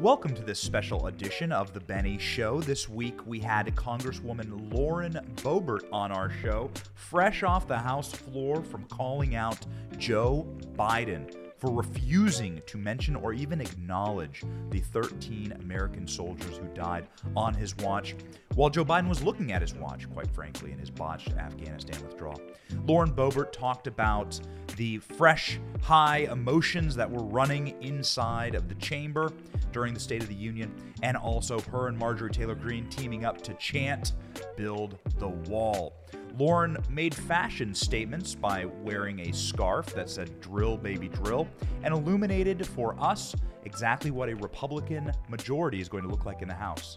Welcome to this special edition of The Benny Show. This week we had Congresswoman Lauren Boebert on our show, fresh off the House floor from calling out Joe Biden for refusing to mention or even acknowledge the 13 American soldiers who died on his watch, while Joe Biden was looking at his watch, quite frankly, in his botched Afghanistan withdrawal. Lauren Boebert talked about the fresh, high emotions that were running inside of the chamber during the State of the Union, and also her and Marjorie Taylor Greene teaming up to chant, "Build the Wall." Lauren made fashion statements by wearing a scarf that said "Drill, baby, drill," and illuminated for us exactly what a Republican majority is going to look like in the House.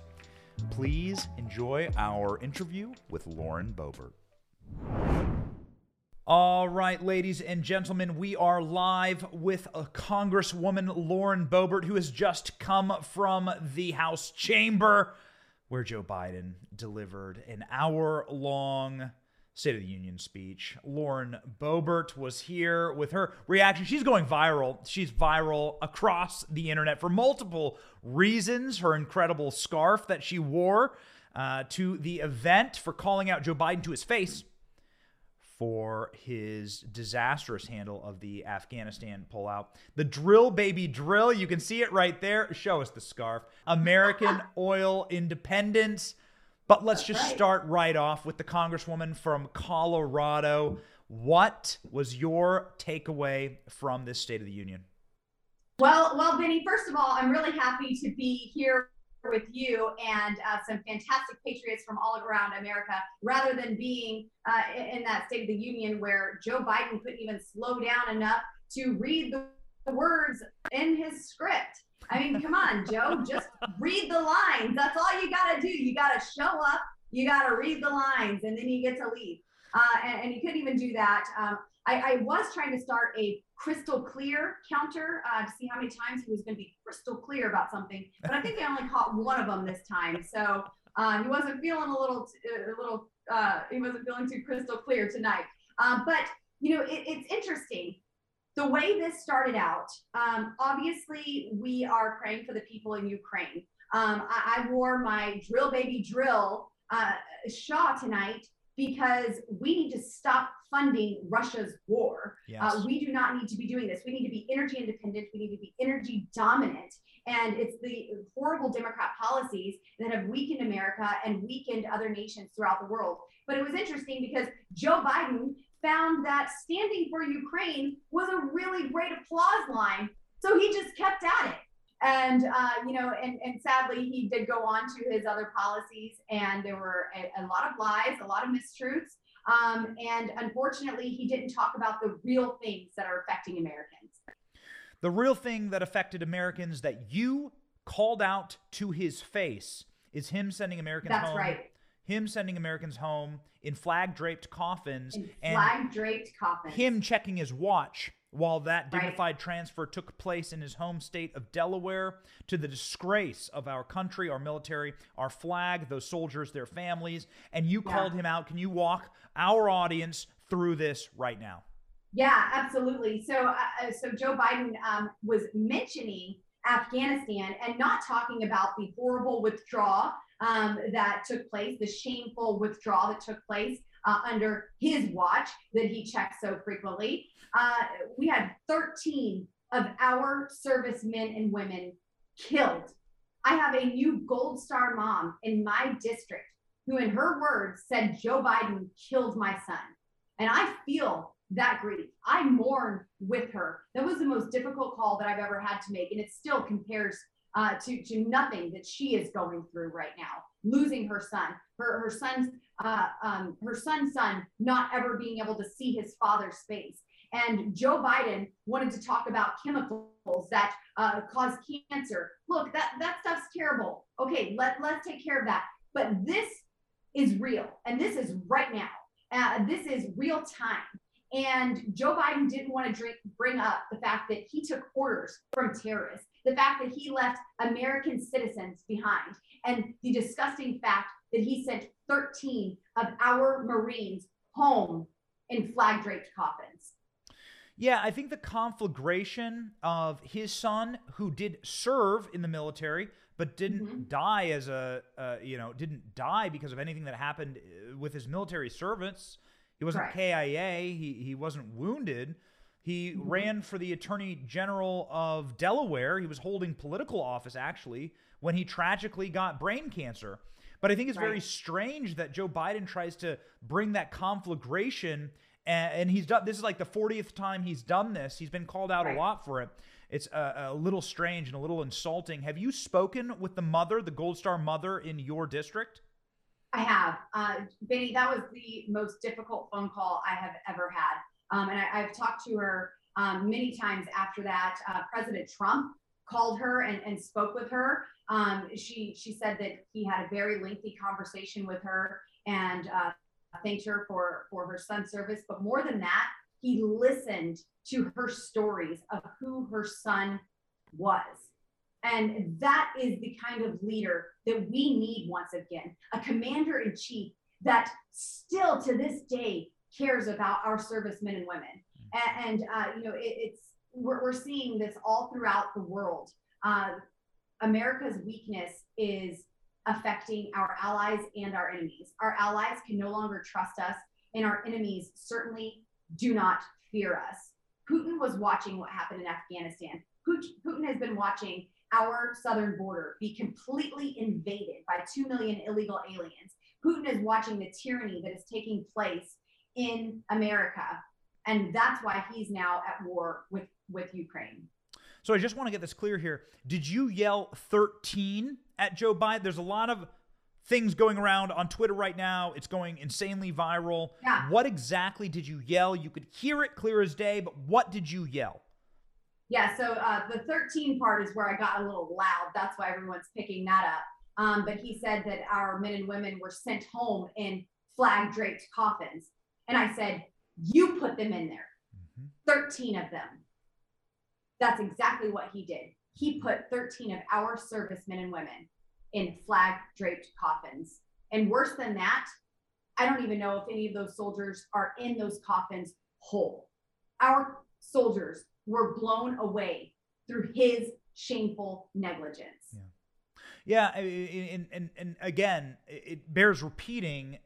Please enjoy our interview with Lauren Boebert. All right, ladies and gentlemen, we are live with Congresswoman Lauren Boebert, who has just come from the House chamber, where Joe Biden delivered an hour-long State of the Union speech. Lauren Boebert was here with her reaction. She's going viral. She's viral across the internet for multiple reasons. Her incredible scarf that she wore to the event, for calling out Joe Biden to his face for his disastrous handle of the Afghanistan pullout. The drill, baby, drill. You can see it right there. Show us the scarf. American oil independence. But let's just start right off with the Congresswoman from Colorado. What was your takeaway from this State of the Union? Well, Benny, first of all, I'm really happy to be here with you and some fantastic patriots from all around America, rather than being in that State of the Union where Joe Biden couldn't even slow down enough to read the words in his script. I mean, come on, Joe, just read the lines. That's all you got to do. You got to show up, you got to read the lines, and then you get to leave. And you couldn't even do that. I was trying to start a crystal clear counter to see how many times he was going to be crystal clear about something, but I think I only caught one of them this time. So he wasn't feeling he wasn't feeling too crystal clear tonight. But you know, it's interesting the way this started out. Obviously, we are praying for the people in Ukraine. I wore my drill, baby, drill Shaw tonight, because we need to stop funding Russia's war. Yes. We do not need to be doing this. We need to be energy independent. We need to be energy dominant. And it's the horrible Democrat policies that have weakened America and weakened other nations throughout the world. But it was interesting because Joe Biden found that standing for Ukraine was a really great applause line. So he just kept at it. And, you know, and sadly, he did go on to his other policies, and there were a lot of lies, a lot of mistruths. And unfortunately, he didn't talk about the real things that are affecting Americans. The real thing that affected Americans that you called out to his face is him sending Americans home. That's right. Him sending Americans home in flag-draped coffins. In flag-draped coffins. Him checking his watch while that dignified transfer took place in his home state of Delaware, to the disgrace of our country, our military, our flag, those soldiers, their families. And you called him out. Can you walk our audience through this right now? Yeah, absolutely. So, so Joe Biden was mentioning Afghanistan and not talking about the horrible withdrawal that took place, the shameful withdrawal that took place under his watch that he checks so frequently. We had 13 of our servicemen and women killed. I have a new Gold Star mom in my district who, in her words, said, "Joe Biden killed my son." And I feel that grief. I mourn with her. That was the most difficult call that I've ever had to make. And it still compares to nothing that she is going through right now, losing her son, her son's son not ever being able to see his father's face. And Joe Biden wanted to talk about chemicals that cause cancer. Look, that stuff's terrible. Okay, let's take care of that. But this is real, and this is right now. This is real time. And Joe Biden didn't want to bring up the fact that he took orders from terrorists, the fact that he left American citizens behind, and the disgusting fact that he sent 13 of our Marines home in flag-draped coffins. Yeah, I think the conflagration of his son, who did serve in the military, but didn't die as a, didn't die because of anything that happened with his military service. He wasn't KIA. He wasn't wounded. He ran for the Attorney General of Delaware. He was holding political office, actually, when he tragically got brain cancer. But I think it's very strange that Joe Biden tries to bring that conflagration, and he's done. This is like the 40th time he's done this. He's been called out a lot for it. It's a little strange and a little insulting. Have you spoken with the mother, the Gold Star mother in your district? I have. Benny, that was the most difficult phone call I have ever had. And I've talked to her many times after that. President Trump called her and spoke with her. She said that he had a very lengthy conversation with her and thanked her for her son's service. But more than that, he listened to her stories of who her son was. And that is the kind of leader that we need once again, a commander in chief that still to this day cares about our servicemen and women. We're seeing this all throughout the world. America's weakness is affecting our allies and our enemies. Our allies can no longer trust us, and our enemies certainly do not fear us. Putin was watching what happened in Afghanistan. Putin has been watching our southern border be completely invaded by 2 million illegal aliens. Putin is watching the tyranny that is taking place in America. And that's why he's now at war with Ukraine. So I just want to get this clear here. Did you yell 13 at Joe Biden? There's a lot of things going around on Twitter right now. It's going insanely viral. Yeah. What exactly did you yell? You could hear it clear as day, but what did you yell? Yeah, so the 13 part is where I got a little loud. That's why everyone's picking that up. But he said that our men and women were sent home in flag-draped coffins. And I said, you put them in there, 13 of them. That's exactly what he did. He put 13 of our servicemen and women in flag-draped coffins. And worse than that, I don't even know if any of those soldiers are in those coffins whole. Our soldiers were blown away through his shameful negligence. Yeah, and again, it bears repeating.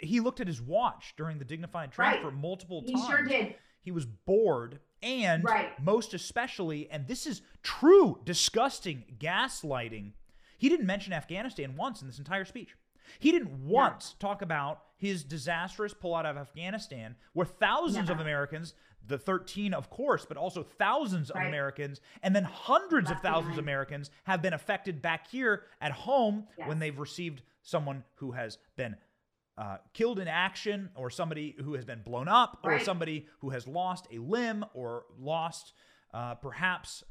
He looked at his watch during the dignified transfer multiple times. He sure did. He was bored, and most especially, and this is true, disgusting gaslighting. He didn't mention Afghanistan once in this entire speech. He didn't once talk about his disastrous pullout of Afghanistan, where thousands of Americans, the 13, of course, but also thousands of Americans, and then hundreds of thousands of Americans have been affected back here at home when they've received someone who has been killed in action, or somebody who has been blown up, or somebody who has lost a limb, or lost perhaps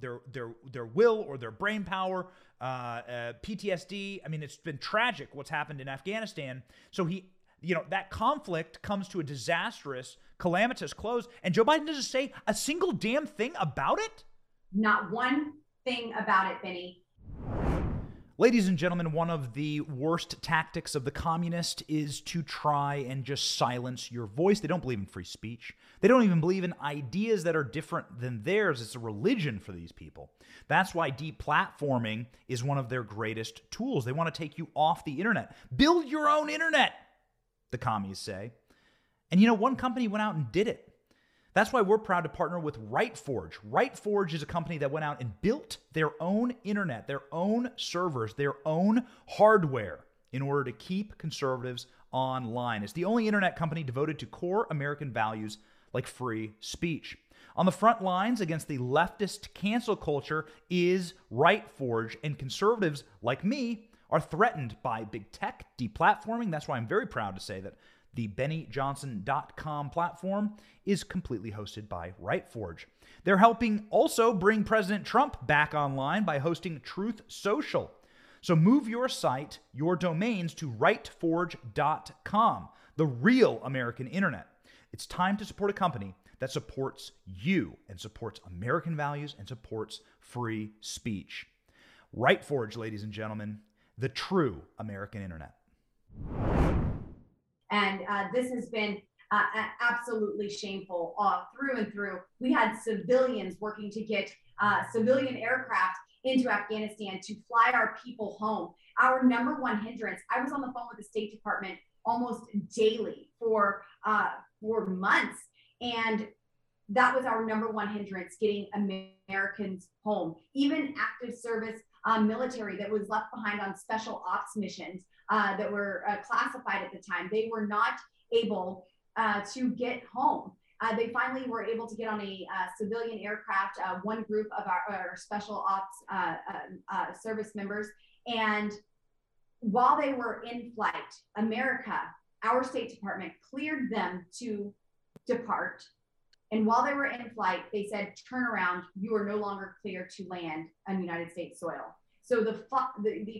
their will or their brain power, PTSD. I mean, it's been tragic what's happened in Afghanistan. So he, that conflict comes to a disastrous, calamitous close, and Joe Biden doesn't say a single damn thing about it. Not one thing about it, Benny. Ladies and gentlemen, one of the worst tactics of the communist is to try and just silence your voice. They don't believe in free speech. They don't even believe in ideas that are different than theirs. It's a religion for these people. That's why deplatforming is one of their greatest tools. They want to take you off the internet. Build your own internet, the commies say. And one company went out and did it. That's why we're proud to partner with RightForge. RightForge is a company that went out and built their own internet, their own servers, their own hardware in order to keep conservatives online. It's the only internet company devoted to core American values like free speech. On the front lines against the leftist cancel culture is RightForge, and conservatives like me are threatened by big tech deplatforming. That's why I'm very proud to say that the BennyJohnson.com platform is completely hosted by RightForge. They're helping also bring President Trump back online by hosting Truth Social. So move your site, your domains, to RightForge.com, the real American internet. It's time to support a company that supports you and supports American values and supports free speech. RightForge, ladies and gentlemen, the true American internet. And this has been absolutely shameful through and through. We had civilians working to get civilian aircraft into Afghanistan to fly our people home. Our number one hindrance, I was on the phone with the State Department almost daily for months. And that was our number one hindrance, getting Americans home. Even active service military that was left behind on special ops missions that were classified at the time, they were not able to get home. They finally were able to get on a civilian aircraft, one group of our special ops service members. And while they were in flight, America, our State Department, cleared them to depart. And while they were in flight, they said, turn around, you are no longer clear to land on United States soil. So the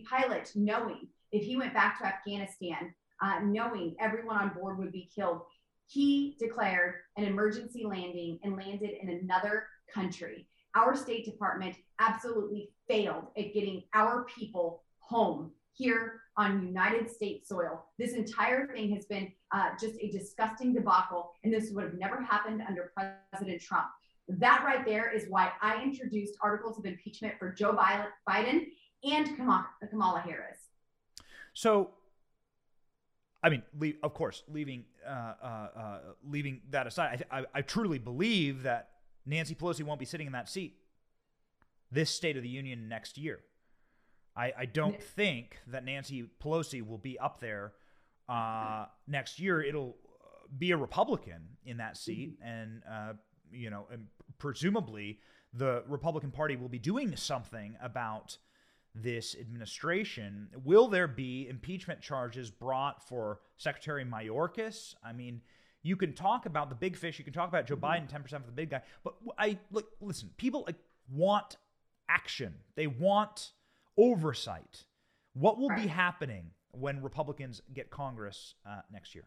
pilot, knowing if he went back to Afghanistan, knowing everyone on board would be killed, he declared an emergency landing and landed in another country. Our State Department absolutely failed at getting our people home here on United States soil. This entire thing has been just a disgusting debacle, and this would have never happened under President Trump. That right there is why I introduced articles of impeachment for Joe Biden and Kamala Harris. So, I mean, of course, leaving that aside, I truly believe that Nancy Pelosi won't be sitting in that seat this State of the Union next year. I don't think that Nancy Pelosi will be up there next year. It'll be a Republican in that seat. And, you know, and presumably the Republican Party will be doing something about this administration. Will there be impeachment charges brought for Secretary Mayorkas? I mean, you can talk about the big fish. You can talk about Joe Biden, 10% for the big guy. But listen, people want action. They want oversight. What will be happening when Republicans get Congress next year?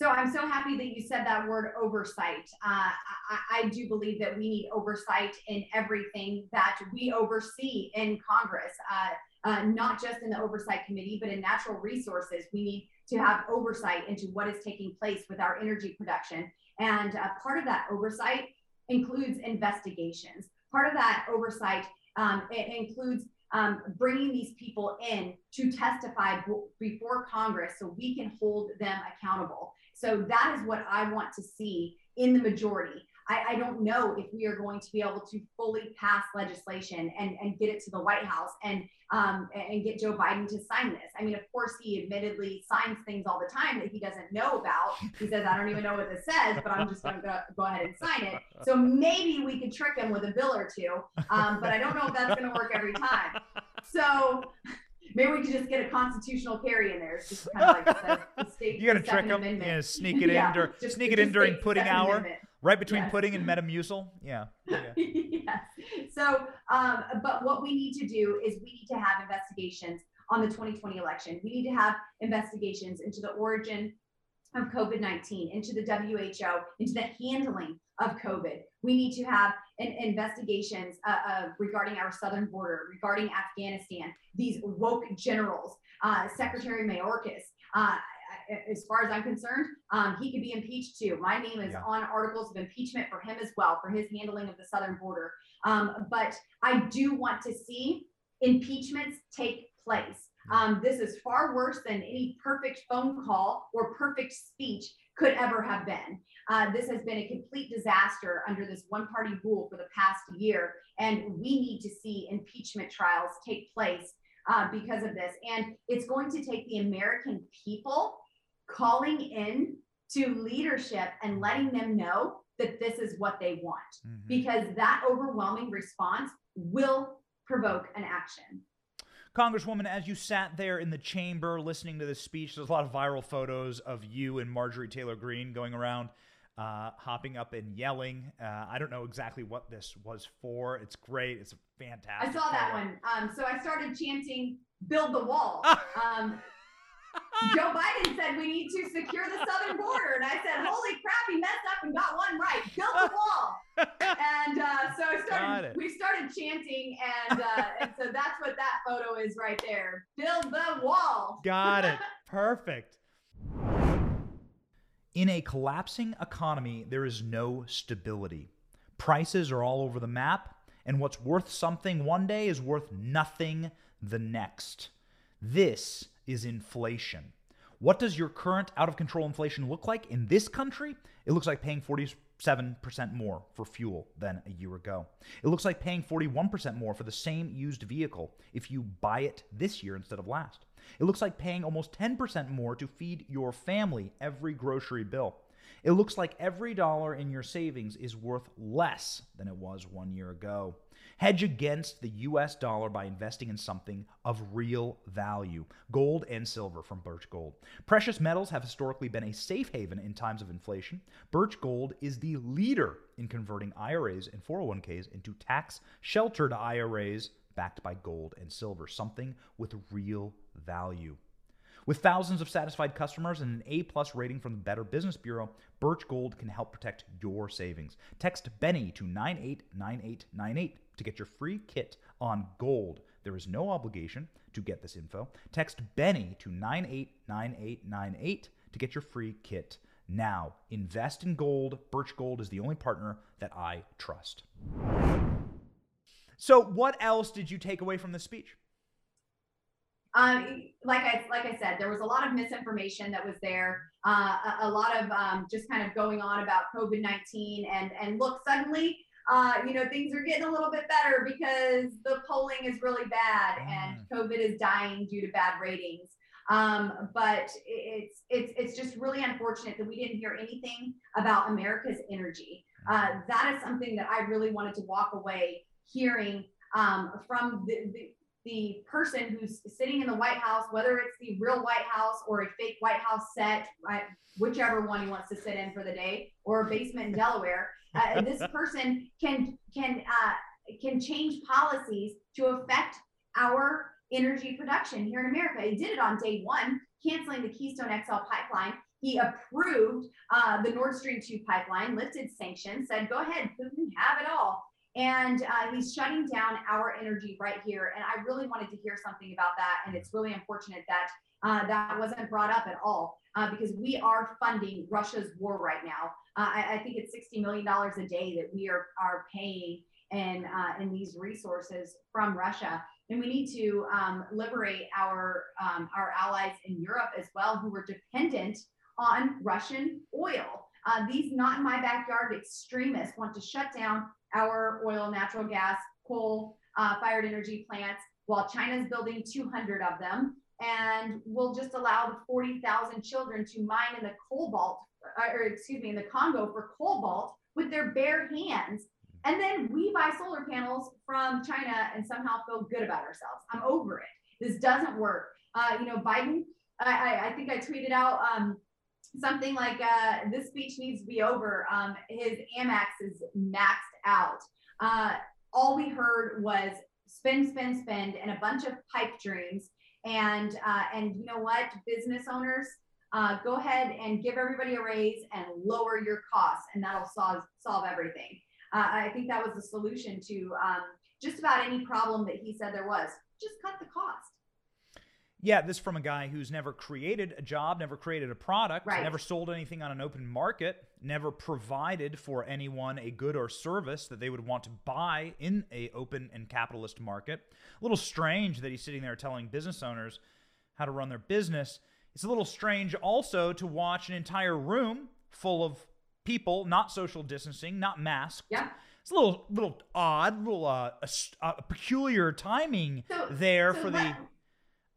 So I'm so happy that you said that word, oversight. I do believe that we need oversight in everything that we oversee in Congress, not just in the Oversight Committee, but in natural resources. We need to have oversight into what is taking place with our energy production. And part of that oversight includes investigations. Part of that oversight includes bringing these people in to testify before Congress so we can hold them accountable. So that is what I want to see in the majority. I don't know if we are going to be able to fully pass legislation and get it to the White House and get Joe Biden to sign this. I mean, of course, he admittedly signs things all the time that he doesn't know about. He says, I don't even know what this says, but I'm just going to go ahead and sign it. So maybe we could trick him with a bill or two, but I don't know if that's going to work every time. So maybe we could just get a constitutional carry in there. It's just kind of like the state. You got to trick him and sneak it in during pudding hour. Amendment. Right between pudding and Metamucil. Yeah. Yes. So, but what we need to do is we need to have investigations on the 2020 election. We need to have investigations into the origin of COVID-19, into the WHO, into the handling of COVID. We need to have investigations regarding our southern border, regarding Afghanistan, these woke generals, Secretary Mayorkas, as far as I'm concerned, he could be impeached too. My name is on articles of impeachment for him as well, for his handling of the southern border. But I do want to see impeachments take place. This is far worse than any perfect phone call or perfect speech could ever have been. This has been a complete disaster under this one-party rule for the past year, and we need to see impeachment trials take place because of this. And it's going to take the American people calling in to leadership and letting them know that this is what they want, because that overwhelming response will provoke an action. Congresswoman, as you sat there in the chamber listening to this speech, there's a lot of viral photos of you and Marjorie Taylor Greene going around, hopping up and yelling. I don't know exactly what this was for. It's great. It's fantastic. I saw that one. So I started chanting, build the wall. Joe Biden said we need to secure the southern border. And I said, holy crap, he messed up and got one right. Build the wall. And so we started chanting. And so that's what that photo is right there. Build the wall. Got it. Perfect. In a collapsing economy, there is no stability. Prices are all over the map, and what's worth something one day is worth nothing the next. This is inflation. What does your current out-of-control inflation look like in this country? It looks like paying 47% more for fuel than a year ago. It looks like paying 41% more for the same used vehicle if you buy it this year instead of last. It looks like paying almost 10% more to feed your family every grocery bill. It looks like every dollar in your savings is worth less than it was one year ago. Hedge against the U.S. dollar by investing in something of real value. Gold and silver from Birch Gold. Precious metals have historically been a safe haven in times of inflation. Birch Gold is the leader in converting IRAs and 401ks into tax-sheltered IRAs backed by gold and silver. Something with real value. With thousands of satisfied customers and an A-plus rating from the Better Business Bureau, Birch Gold can help protect your savings. Text Benny to 989898 to get your free kit on gold. There is no obligation to get this info. Text Benny to 989898 to get your free kit now. Invest in gold. Birch Gold is the only partner that I trust. So what else did you take away from this speech? Like I said, there was a lot of misinformation that was there, a lot of just kind of going on about COVID-19 and look, suddenly, you know, things are getting a little bit better because the polling is really bad and COVID is dying due to bad ratings. But it's just really unfortunate that we didn't hear anything about America's energy. That is something that I really wanted to walk away hearing from the person who's sitting in the White House, whether it's the real White House or a fake White House set, whichever one he wants to sit in for the day, or a basement in Delaware, this person can change policies to affect our energy production here in America. He did it on day one, canceling the Keystone XL pipeline. He approved the Nord Stream 2 pipeline, lifted sanctions, said, go ahead, Putin, have it all. And he's shutting down our energy right here. And I really wanted to hear something about that. And it's really unfortunate that that wasn't brought up at all because we are funding Russia's war right now. I think it's $60 million a day that we are paying in these resources from Russia. And we need to liberate our allies in Europe as well, who are dependent on Russian oil. These not in my backyard extremists want to shut down our oil, natural gas, coal, fired energy plants, while China's building 200 of them. And we'll just allow the 40,000 children to mine in the cobalt, or excuse me, in the Congo for cobalt with their bare hands. And then we buy solar panels from China and somehow feel good about ourselves. I'm over it. This doesn't work. You know, Biden, I think I tweeted out, something like this speech needs to be over. His Amex is maxed out. All we heard was spend, spend, spend, and a bunch of pipe dreams. And you know what, business owners, go ahead and give everybody a raise and lower your costs, and that'll solve everything. I think that was the solution to just about any problem that he said there was. Just cut the cost. Yeah, this from a guy who's never created a job, never created a product, right, never sold anything on an open market, never provided for anyone a good or service that they would want to buy in an open and capitalist market. A little strange that he's sitting there telling business owners how to run their business. It's a little strange also to watch an entire room full of people, not social distancing, not masked. Yeah. It's a little odd, a peculiar timing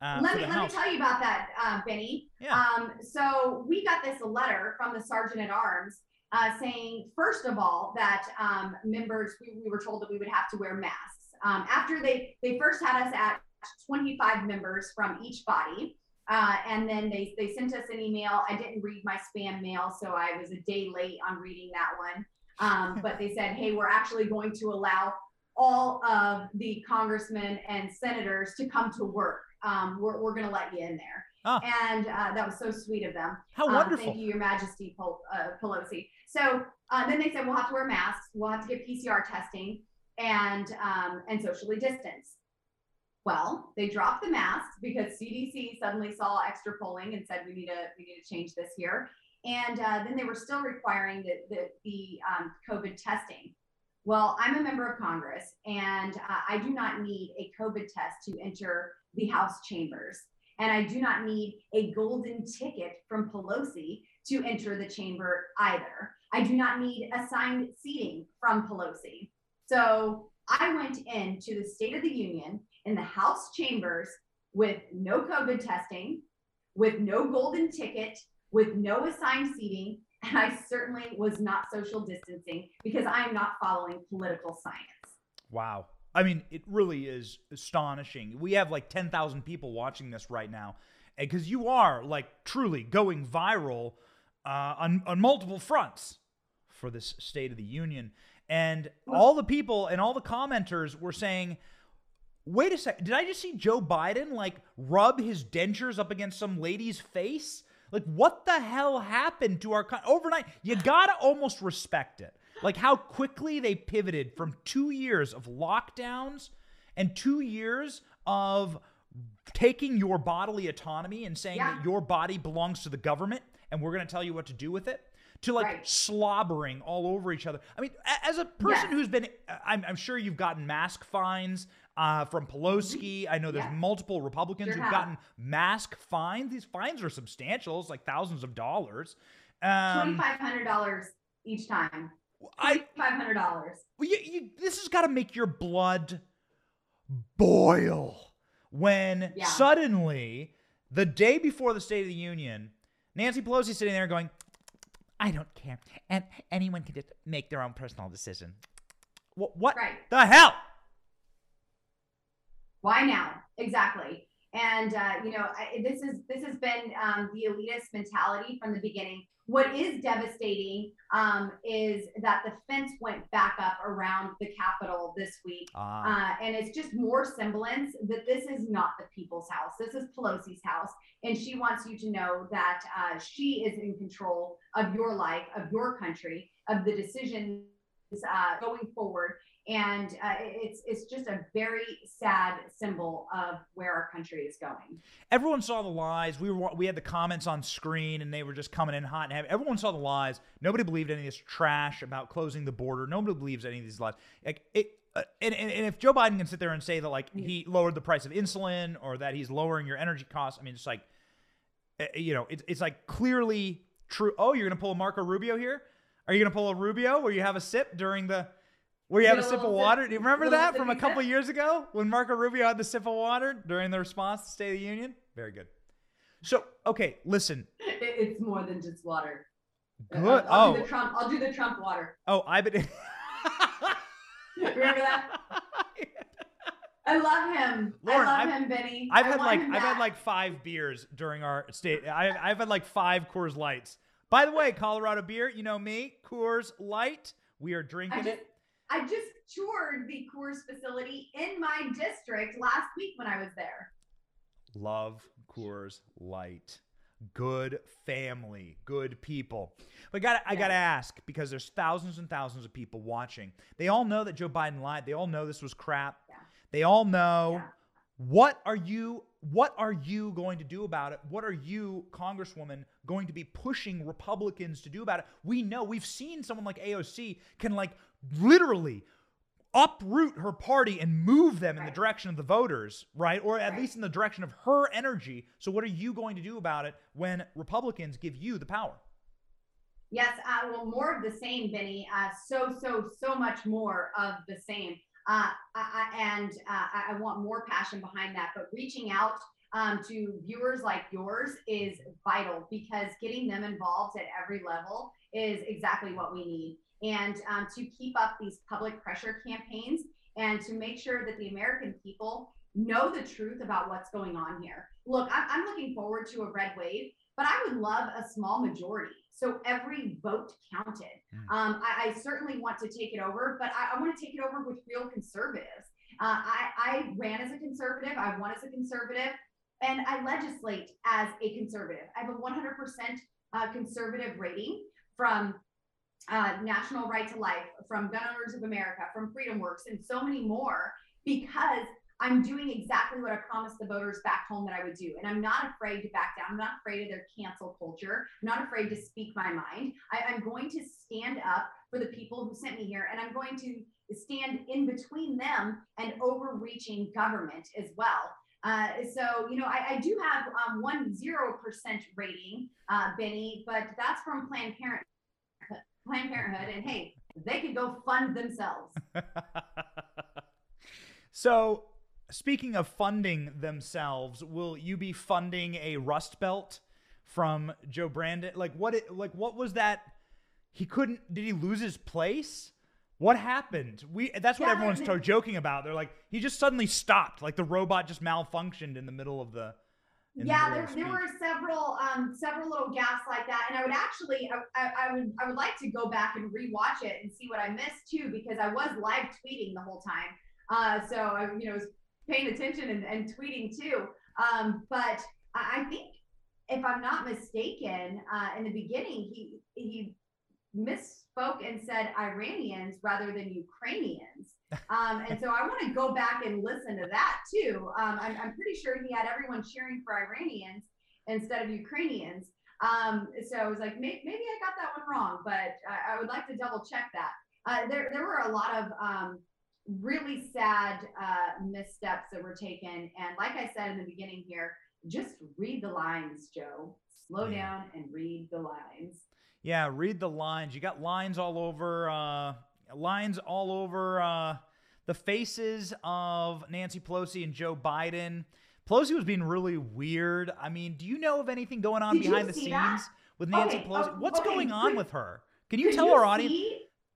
let me tell you about that, Benny. Yeah. So we got this letter from the sergeant at arms saying, first of all, that members, we were told that we would have to wear masks. After they first had us at 25 members from each body, and then they sent us an email. I didn't read my spam mail, so I was a day late on reading that one. But they said, hey, we're actually going to allow all of the congressmen and senators to come to work. We're going to let you in there. Oh. And that was so sweet of them. How wonderful. Thank you, Your Majesty Pelosi. So then they said, we'll have to wear masks. We'll have to get PCR testing and socially distance. Well, they dropped the masks because CDC suddenly saw extra polling and said, we need to change this here. And then they were still requiring the COVID testing. Well, I'm a member of Congress, and I do not need a COVID test to enter the House chambers. And I do not need a golden ticket from Pelosi to enter the chamber either. I do not need assigned seating from Pelosi. So I went into the State of the Union in the House chambers with no COVID testing, with no golden ticket, with no assigned seating, and I certainly was not social distancing because I'm not following political science. Wow. I mean, it really is astonishing. We have like 10,000 people watching this right now, because you are like truly going viral on multiple fronts for this State of the Union. And all the people and all the commenters were saying, wait a second, did I just see Joe Biden like rub his dentures up against some lady's face? Like, what the hell happened to our country overnight? You gotta almost respect it. Like how quickly they pivoted from 2 years of lockdowns and 2 years of taking your bodily autonomy and saying that your body belongs to the government and we're going to tell you what to do with it, to like slobbering all over each other. I mean, as a person who's been, I'm sure you've gotten mask fines from Pelosi. I know there's multiple Republicans who've gotten mask fines. These fines are substantial. It's like thousands of dollars. $2,500 each time. $2,500. This has got to make your blood boil when suddenly, the day before the State of the Union, Nancy Pelosi's sitting there going, I don't care, and anyone can just make their own personal decision. What the hell? Why now? Exactly. And you know, this has been the elitist mentality from the beginning. What is devastating is that the fence went back up around the Capitol this week, and it's just more semblance that this is not the people's house. This is Pelosi's house, and she wants you to know that she is in control of your life, of your country, of the decisions going forward. And it's just a very sad symbol of where our country is going. Everyone saw the lies. We had the comments on screen, and they were just coming in hot and heavy. Everyone saw the lies. Nobody believed any of this trash about closing the border. Nobody believes any of these lies. Like and if Joe Biden can sit there and say that like he lowered the price of insulin or that he's lowering your energy costs, I mean, it's like, you know, it's like clearly true. Oh, you're gonna pull a Marco Rubio here? Are you gonna pull a Rubio where you have a sip during the? Where you have a sip of water. Do you remember that from a couple of years ago when Marco Rubio had the sip of water during the response to State of the Union? Very good. So, okay, listen. It's more than just water. Good. I'll do the Trump water. Oh, I've been. Remember that? I love him. Lauren, I love him, Benny. I've had like 5 beers during our state. I've had like 5 Coors Lights. By the way, Colorado beer, you know me, Coors Light. We are drinking it. I just toured the Coors facility in my district last week when I was there. Love Coors Light. Good family, good people. But I gotta ask, because there's thousands and thousands of people watching. They all know that Joe Biden lied. They all know this was crap. Yeah. They all know. Yeah. What are you going to do about it? What are you, Congresswoman, going to be pushing Republicans to do about it? We know, we've seen someone like AOC can like literally uproot her party and move them in the direction of the voters, right? Or at least in the direction of her energy. So what are you going to do about it when Republicans give you the power? Yes, well, more of the same, Benny. So much more of the same. I want more passion behind that, but reaching out to viewers like yours is vital, because getting them involved at every level is exactly what we need. And to keep up these public pressure campaigns and to make sure that the American people know the truth about what's going on here. Look, I'm looking forward to a red wave, but I would love a small majority. So every vote counted. I certainly want to take it over, but I want to take it over with real conservatives. I ran as a conservative. I won as a conservative, and I legislate as a conservative. I have a 100% conservative rating from National Right to Life, from Gun Owners of America, from Freedom Works, and so many more, because I'm doing exactly what I promised the voters back home that I would do. And I'm not afraid to back down. I'm not afraid of their cancel culture. I'm not afraid to speak my mind. I'm going to stand up for the people who sent me here. And I'm going to stand in between them and overreaching government as well. So, you know, I do have 10% rating, Benny, but that's from Planned Parenthood. And hey, they could go fund themselves. So, speaking of funding themselves, will you be funding a Rust Belt from Joe Brandon? What was that? Did he lose his place? What happened? That's what everyone's joking about. They're like, he just suddenly stopped. Like the robot just malfunctioned in the middle of the. There were several little gaps like that, and I would actually, I would like to go back and rewatch it and see what I missed too, because I was live tweeting the whole time. So I, you know, was paying attention and tweeting too. But I think, if I'm not mistaken, in the beginning he misspoke and said Iranians rather than Ukrainians. And so I want to go back and listen to that too. I'm pretty sure he had everyone cheering for Iranians instead of Ukrainians. So I was like, maybe I got that one wrong, but I would like to double check that. There were a lot of really sad missteps that were taken. And like I said in the beginning here, just read the lines, Joe. Slow down and read the lines. Yeah, read the lines. You got lines all over the faces of Nancy Pelosi and Joe Biden. Pelosi was being really weird. I mean, do you know of anything going on behind the scenes with Nancy Pelosi? What's going on with her? Can you tell our audience?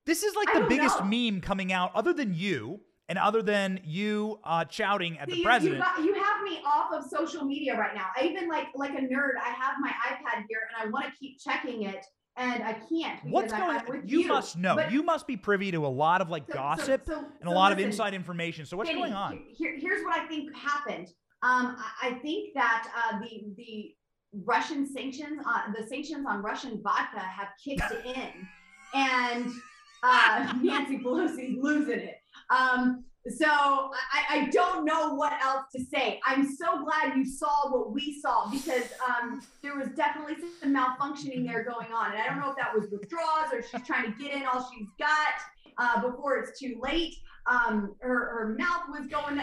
This is like the biggest meme coming out, other than you and other than you shouting at the president. You have me off of social media right now. I even like a nerd. I have my iPad here and I want to keep checking it. And I can't. What's going on? You must know. You must be privy to a lot of gossip and a lot of inside information. So what's going on? Here's what I think happened. I think that the Russian sanctions, the sanctions on Russian vodka have kicked in, and Nancy Pelosi's losing it. So I don't know what else to say. I'm so glad you saw what we saw, because there was definitely some malfunctioning there going on. And I don't know if that was withdrawals or she's trying to get in all she's got before it's too late. Her mouth was going,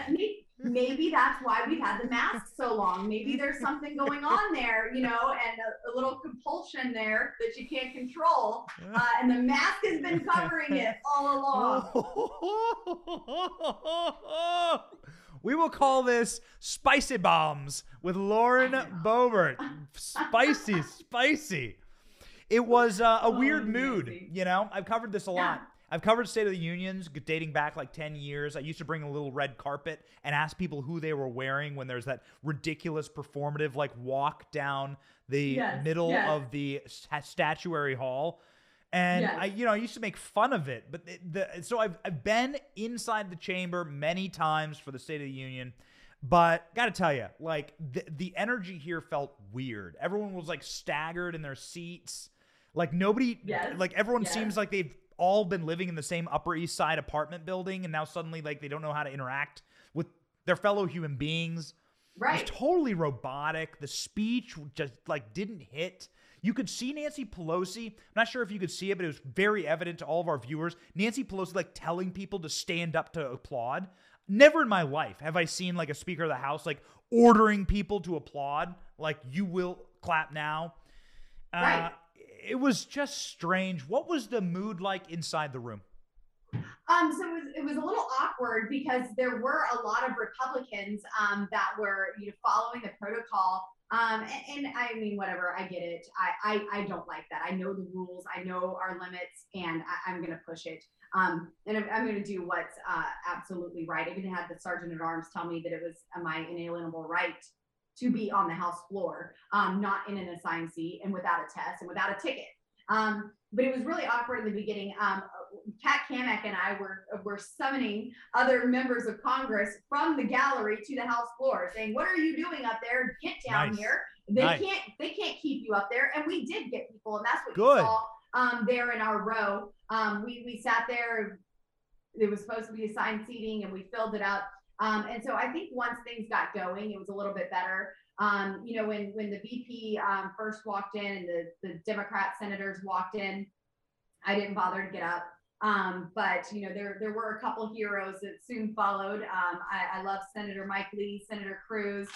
maybe that's why we've had the mask so long. Maybe there's something going on there, you know, and a little compulsion there that you can't control. And the mask has been covering it all along. We will call this Spicy Bombs with Lauren Boebert. Spicy, spicy. It was a weird mood, you know. I've covered this a lot. I've covered State of the Unions dating back like 10 years. I used to bring a little red carpet and ask people who they were wearing when there's that ridiculous performative walk down the middle of the statuary hall. And I used to make fun of it. But so I've been inside the chamber many times for the State of the Union. But got to tell you, the energy here felt weird. Everyone was staggered in their seats. Nobody, everyone seems like they've all been living in the same Upper East Side apartment building, and now suddenly they don't know how to interact with their fellow human beings. Right. It was totally robotic. The speech just didn't hit. You could see Nancy Pelosi. I'm not sure if you could see it, but it was very evident to all of our viewers. Nancy Pelosi telling people to stand up to applaud. Never in my life have I seen a Speaker of the House ordering people to applaud. You will clap now. Right. It was just strange. What was the mood inside the room? So it was a little awkward because there were a lot of Republicans that were following the protocol. And I mean, whatever, I get it. I don't like that. I know the rules. I know our limits, and I'm going to push it. And I'm going to do what's absolutely right. I even had the sergeant at arms tell me that it was my inalienable right to be on the House floor, not in an assigned seat and without a test and without a ticket. But it was really awkward in the beginning. Kat Cammack and I were summoning other members of Congress from the gallery to the House floor saying, what are you doing up there? Get down here. They can't keep you up there. And we did get people. And that's what you saw there in our row. We sat there. It was supposed to be assigned seating and we filled it up. And so I think once things got going, it was a little bit better. You know, when the VP first walked in and the Democrat senators walked in, I didn't bother to get up. But, you know, there were a couple heroes that soon followed. I love Senator Mike Lee, Senator Cruz.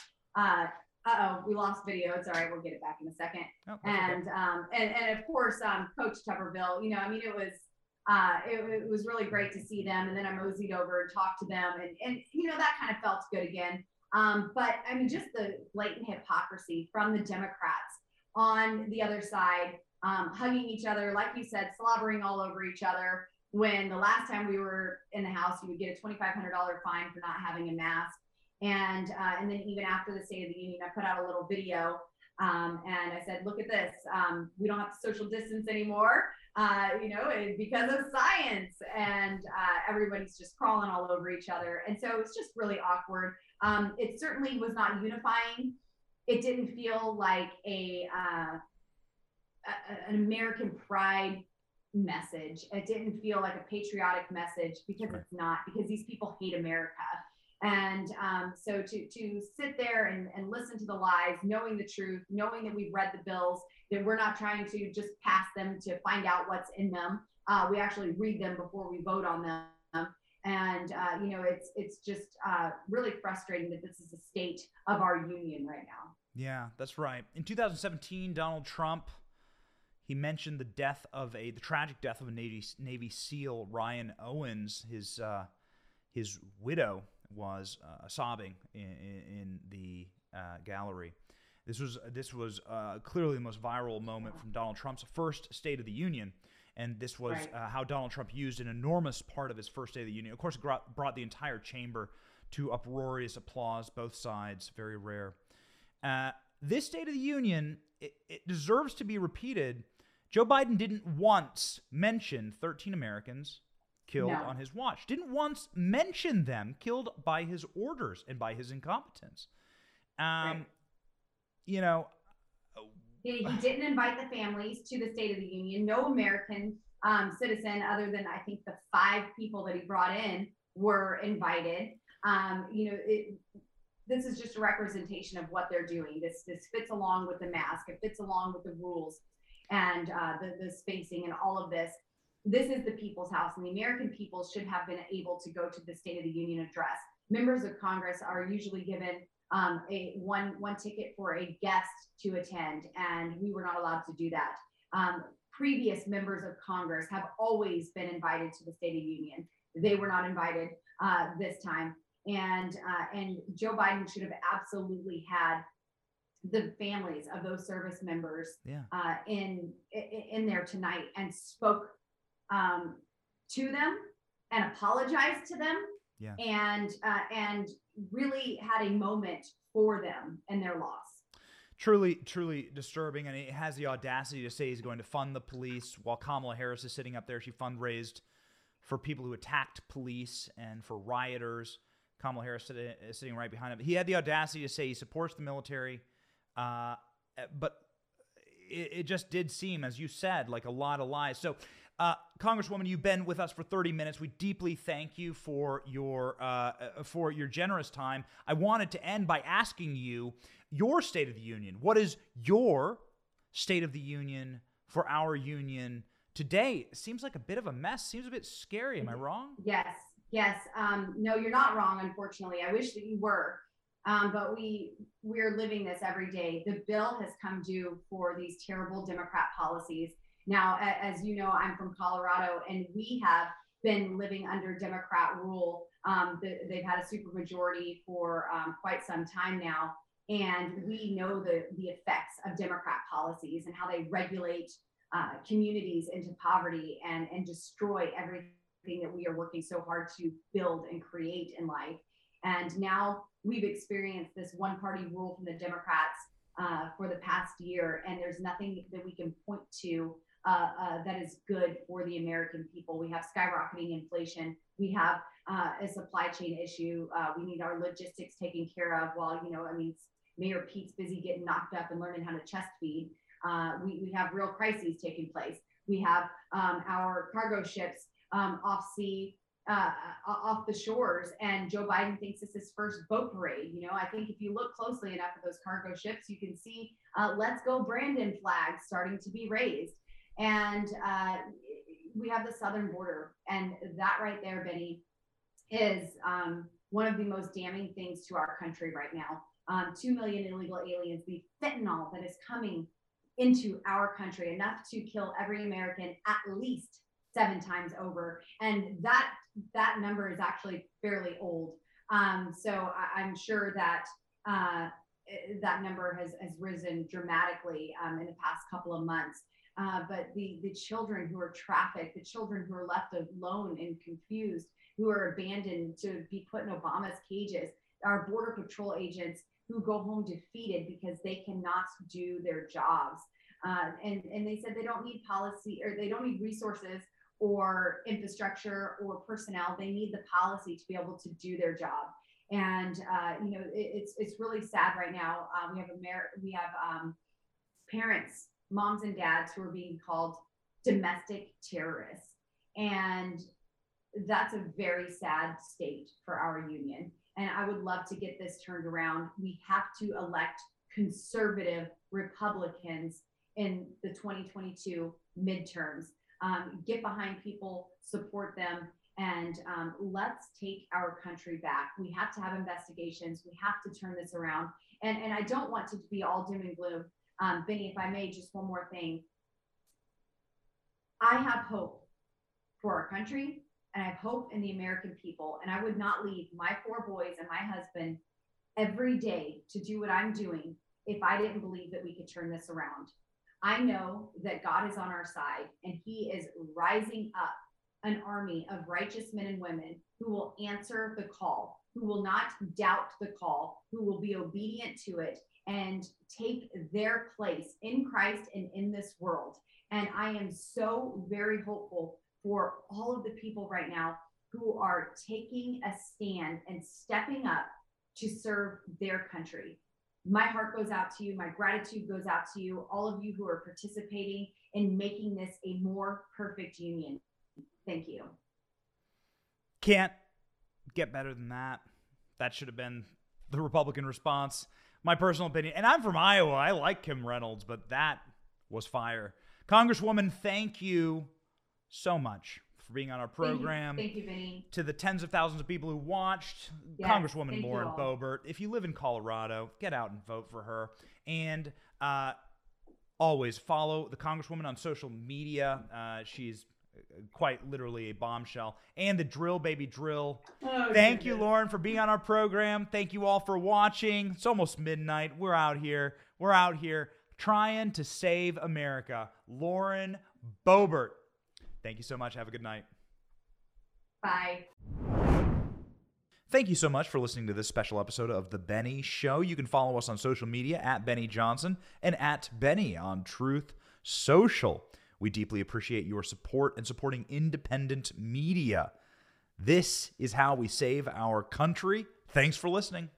We lost video. It's all right. We'll get it back in a second. Oh, and, okay. And of course, Coach Tuberville, you know, I mean, it was really great to see them. And then I moseyed over and talked to them and, you know, that kind of felt good again. But I mean, just the blatant hypocrisy from the Democrats on the other side, hugging each other, like you said, slobbering all over each other. When the last time we were in the House, you would get a $2,500 fine for not having a mask. And then even after the State of the Union, I put out a little video and I said, look at this. We don't have to social distance anymore, you know, because of science. And everybody's just crawling all over each other. And so it's just really awkward. It certainly was not unifying. It didn't feel like an American pride message. It didn't feel like a patriotic message, because it's not, because these people hate America. And so to sit there and listen to the lies, knowing the truth, knowing that we've read the bills, that we're not trying to just pass them to find out what's in them. We actually read them before we vote on them. And, you know, it's just really frustrating that this is the state of our union right now. Yeah, that's right. In 2017, Donald Trump, he mentioned the death of the tragic death of a Navy SEAL, Ryan Owens. His widow was sobbing in the gallery. This was clearly the most viral moment from Donald Trump's first State of the Union, and this was how Donald Trump used an enormous part of his first State of the Union. Of course, it brought the entire chamber to uproarious applause, both sides, very rare. This State of the Union, it deserves to be repeated. Joe Biden didn't once mention 13 Americans killed on his watch, didn't once mention them killed by his orders and by his incompetence. You know, he didn't invite the families to the State of the Union. No American citizen, other than I think the 5 people that he brought in, were invited. You know, this is just a representation of what they're doing. This fits along with the mask. It fits along with the rules and the spacing and all of this. This is the people's house, and the American people should have been able to go to the State of the Union address. Members of Congress are usually given one ticket for a guest to attend, and we were not allowed to do that. Previous members of Congress have always been invited to the State of the Union. They were not invited this time. And Joe Biden should have absolutely had the families of those service members in there tonight and spoke to them and apologized to them and really had a moment for them and their loss. Truly disturbing. And it has the audacity to say he's going to fund the police while Kamala Harris is sitting up there. She fundraised for people who attacked police and for rioters. Kamala Harris is sitting right behind him. He had the audacity to say he supports the military, but it just did seem, as you said, like a lot of lies. So Congresswoman, you've been with us for 30 minutes. We deeply thank you for your generous time. I wanted to end by asking you your State of the Union. What is your State of the Union for our union today? It seems like a bit of a mess. Seems a bit scary. Am I wrong? Yes. No, you're not wrong, unfortunately. I wish that you were, but we're living this every day. The bill has come due for these terrible Democrat policies. Now, as you know, I'm from Colorado, and we have been living under Democrat rule. They've had a supermajority for quite some time now, and we know the effects of Democrat policies and how they regulate communities into poverty and destroy everything that we are working so hard to build and create in life. And now we've experienced this one-party rule from the Democrats for the past year, and there's nothing that we can point to that is good for the American people. We have skyrocketing inflation. We have a supply chain issue. We need our logistics taken care of. While, you know, I mean, Mayor Pete's busy getting knocked up and learning how to chest feed. We have real crises taking place. We have our cargo ships off sea off the shores. And Joe Biden thinks it's his first boat parade. You know, I think if you look closely enough at those cargo ships, you can see Let's Go Brandon flags starting to be raised. And we have the southern border. And that right there, Benny, is one of the most damning things to our country right now. 2 million illegal aliens, the fentanyl that is coming into our country, enough to kill every American at least 7 times over. And that number is actually fairly old. So I'm sure that that number has risen dramatically in the past couple of months. But the children who are trafficked, the children who are left alone and confused, who are abandoned to be put in Obama's cages, our Border Patrol agents who go home defeated because they cannot do their jobs. And they said they don't need policy, or they don't need resources or infrastructure or personnel. They need the policy to be able to do their job. And you know, it's really sad right now. We have parents, moms and dads who are being called domestic terrorists, and that's a very sad state for our union. And I would love to get this turned around. We have to elect conservative Republicans in the 2022 midterms. Get behind people, support them, and let's take our country back. We have to have investigations. We have to turn this around. And I don't want to be all doom and gloom. Benny, if I may, just one more thing. I have hope for our country, and I have hope in the American people. And I would not leave my 4 boys and my husband every day to do what I'm doing if I didn't believe that we could turn this around. I know that God is on our side, and he is rising up an army of righteous men and women who will answer the call, who will not doubt the call, who will be obedient to it and take their place in Christ and in this world. And I am so very hopeful for all of the people right now who are taking a stand and stepping up to serve their country. My heart goes out to you. My gratitude goes out to you, all of you who are participating in making this a more perfect union. Thank you. Can't get better than that. That should have been the Republican response. My personal opinion, and I'm from Iowa. I like Kim Reynolds, but that was fire. Congresswoman, thank you so much for being on our program. Thank you, Benny. To the tens of thousands of people who watched, yes, Congresswoman Lauren Boebert, if you live in Colorado, get out and vote for her. And always follow the Congresswoman on social media. She's quite literally a bombshell. And the drill, baby, drill. Oh, thank you, Lauren, for being on our program. Thank you all for watching. It's almost midnight. We're out here. We're out here trying to save America. Lauren Boebert, thank you so much. Have a good night. Bye. Thank you so much for listening to this special episode of The Benny Show. You can follow us on social media at Benny Johnson and at Benny on Truth Social. We deeply appreciate your support and supporting independent media. This is how we save our country. Thanks for listening.